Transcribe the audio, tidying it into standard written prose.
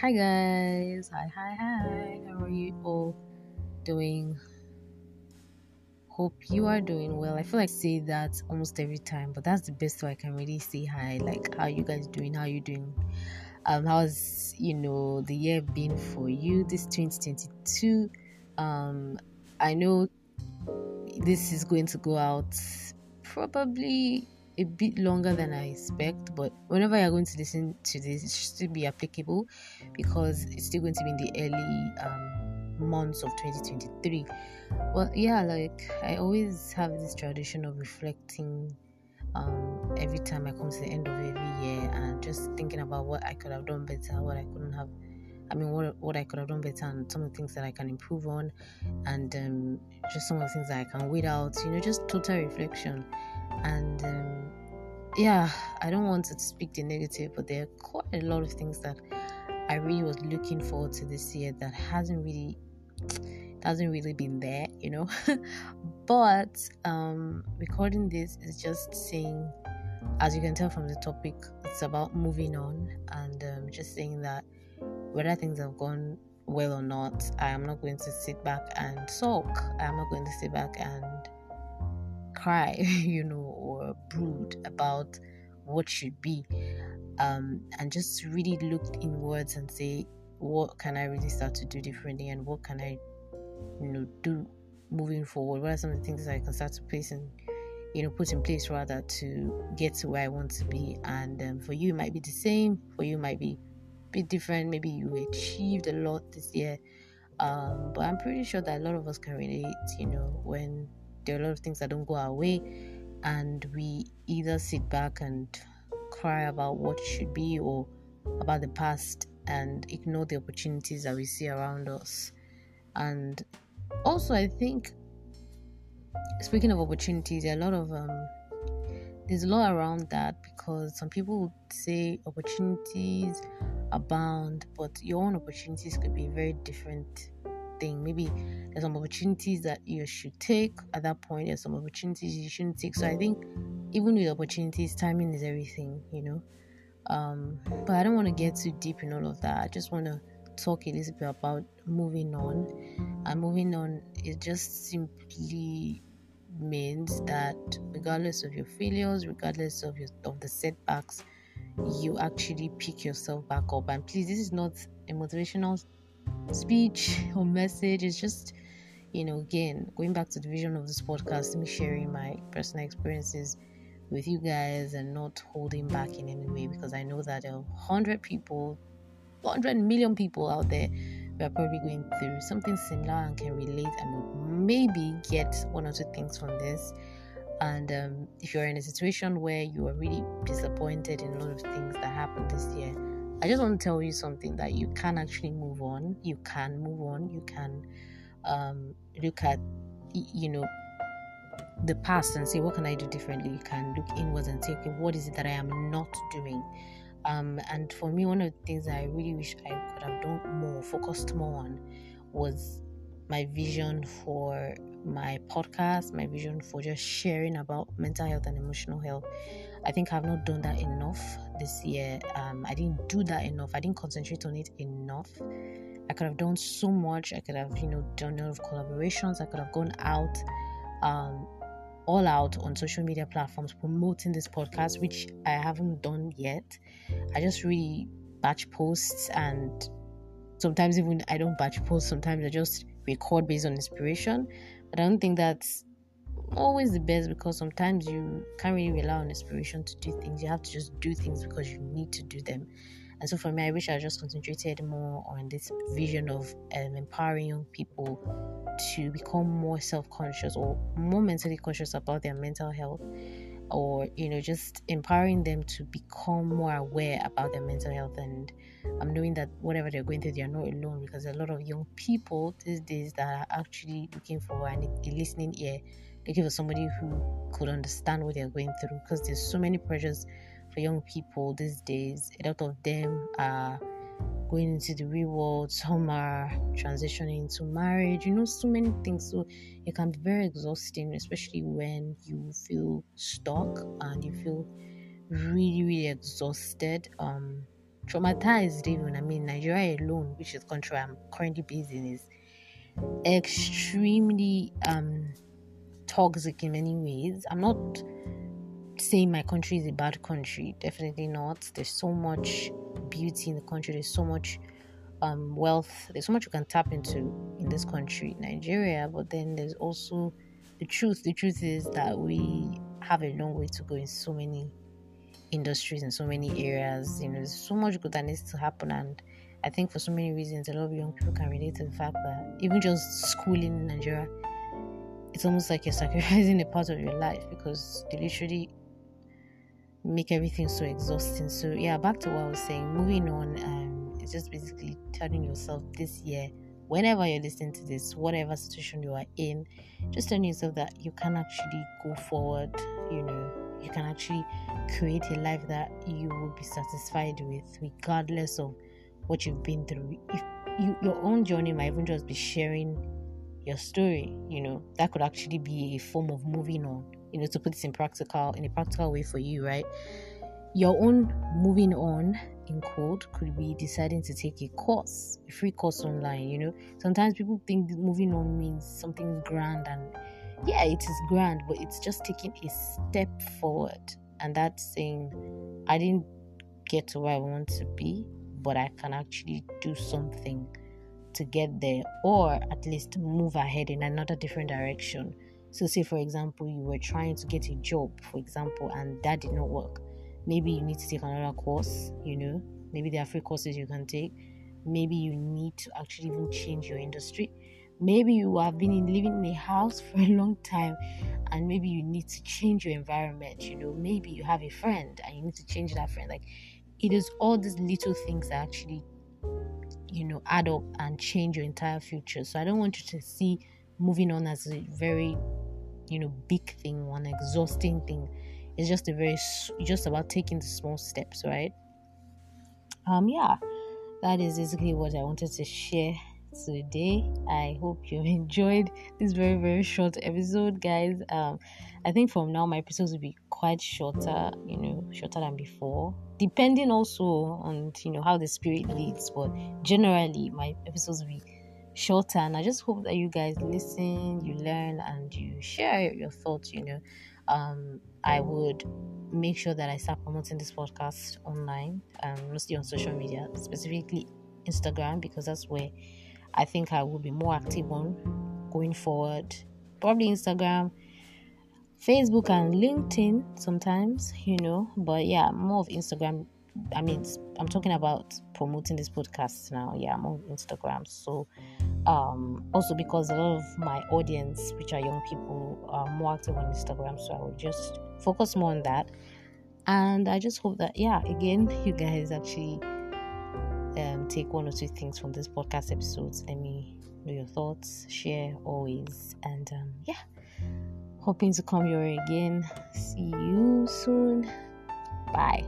Hi guys, hi, how are you all doing? Hope you are doing well. I feel like I say that almost every time, but that's the best way I can really say hi, like how you guys doing, how you doing? How's the year been for you, this 2022? I know this is going to go out probably a bit longer than I expect, but whenever you're going to listen to this, it should still be applicable because it's still going to be in the early months of 2023. Well, yeah, like I always have this tradition of reflecting every time I come to the end of every year and just thinking about what I could have done better, what I could have done better, and some of the things that I can improve on, and just some of the things that I can weed out, just total reflection. And I don't want to speak the negative, but there are quite a lot of things that I really was looking forward to this year that hasn't really been there, but recording this is just saying, as you can tell from the topic, it's about moving on, and just saying that whether things have gone well or not, I am not going to sit back and sulk. I am not going to sit back and cry, or brood about what should be, and just really look inwards and say, what can I really start to do differently, and what can I do moving forward? What are some of the things that I can start to place and put in place rather to get to where I want to be? And for you it might be the same, for you it might be a bit different. Maybe you achieved a lot this year, but I'm pretty sure that a lot of us can relate, when there are a lot of things that don't go our way, and we either sit back and cry about what should be or about the past and ignore the opportunities that we see around us. And also, I think, speaking of opportunities, there's a lot around that, because some people would say opportunities abound, but your own opportunities could be very different thing. Maybe there's some opportunities that you should take at that point, there's some opportunities you shouldn't take. So I think even with opportunities, timing is everything, but I don't want to get too deep in all of that. I just want to talk a little bit about moving on. And moving on, it just simply means that regardless of your failures, regardless of the setbacks, you actually pick yourself back up. And please, this is not a motivational speech or message. It's just, again, going back to the vision of this podcast, me sharing my personal experiences with you guys and not holding back in any way, because I know that 100 million people out there who are probably going through something similar and can relate and maybe get one or two things from this. And if you're in a situation where you are really disappointed in a lot of things that happened this year, I just want to tell you something, that you can actually move on. You can move on. You can look at, the past and say, what can I do differently? You can look inwards and say, okay, what is it that I am not doing? And for me, one of the things that I really wish I could have done more, focused more on, was my vision for my podcast, my vision for just sharing about mental health and emotional health. I think I've not done that enough this year. I didn't do that enough. I didn't concentrate on it enough. I could have done so much. I could have, done a lot of collaborations. I could have gone out, all out on social media platforms promoting this podcast, which I haven't done yet. I just really batch posts, and sometimes even I don't batch post. Sometimes I just record based on inspiration. But I don't think that's always the best, because sometimes you can't really rely on inspiration to do things. You have to just do things because you need to do them. And so for me, I wish I just concentrated more on this vision of empowering young people to become more self-conscious or more mentally conscious about their mental health, or just empowering them to become more aware about their mental health. And I'm knowing that whatever they're going through, they're not alone, because a lot of young people these days that are actually looking for a listening ear, looking for somebody who could understand what they're going through, because there's so many pressures for young people these days. A lot of them are going into the real world, some are transitioning into marriage, so many things. So it can be very exhausting, especially when you feel stuck and you feel really, really exhausted. traumatized even. I mean, Nigeria alone, which is the country I'm currently based in, is extremely toxic in many ways. I'm not saying my country is a bad country, definitely not. There's so much beauty in the country, there's so much wealth, there's so much you can tap into in this country, Nigeria. But then there's also the truth is that we have a long way to go in so many industries, in so many areas. You know, there's so much good that needs to happen, and I think for so many reasons a lot of young people can relate to the fact that even just schooling in Nigeria, it's almost like you're sacrificing a part of your life because they literally make everything so exhausting. So yeah, back to what I was saying, moving on, it's just basically telling yourself this year, whenever you're listening to this, whatever situation you are in, just telling yourself that you can actually go forward. You know, you can actually create a life that you will be satisfied with, regardless of what you've been through. If your own journey might even just be sharing your story, you know, that could actually be a form of moving on, you know, to put this in a practical way for you, right? Your own moving on, in quote, could be deciding to take a free course online. You know, sometimes people think moving on means something grand, and yeah, it is grand, but it's just taking a step forward, and that's saying, I didn't get to where I want to be, but I can actually do something to get there, or at least move ahead in another different direction. So say, for example, you were trying to get a job, for example, and that did not work. Maybe you need to take another course, you know, maybe there are free courses you can take. Maybe you need to actually even change your industry. Maybe you have been living in a house for a long time and maybe you need to change your environment. You know, maybe you have a friend and you need to change that friend. Like, it is all these little things that actually, you know, add up and change your entire future. So I don't want you to see moving on as a very, you know, big thing or an exhausting thing. It's just just about taking the small steps, right? Yeah, that is basically what I wanted to share today. I hope you enjoyed this very, very short episode, guys. I think from now my episodes will be quite shorter, you know, shorter than before, depending also on, you know, how the spirit leads, but generally my episodes will be shorter. And I just hope that you guys listen, you learn, and you share your thoughts, you know. I would make sure that I start promoting this podcast online, mostly on social media, specifically Instagram, because that's where I think I will be more active on going forward. Probably Instagram, Facebook, and LinkedIn sometimes, you know, but yeah, more of Instagram. I mean, I'm talking about promoting this podcast now. Yeah, I'm on Instagram. So, also because a lot of my audience, which are young people, are more active on Instagram. So I will just focus more on that. And I just hope that, yeah, again, you guys actually take one or two things from this podcast episodes. Let me know your thoughts, share always. And yeah, hoping to come your way again. See you soon. Bye.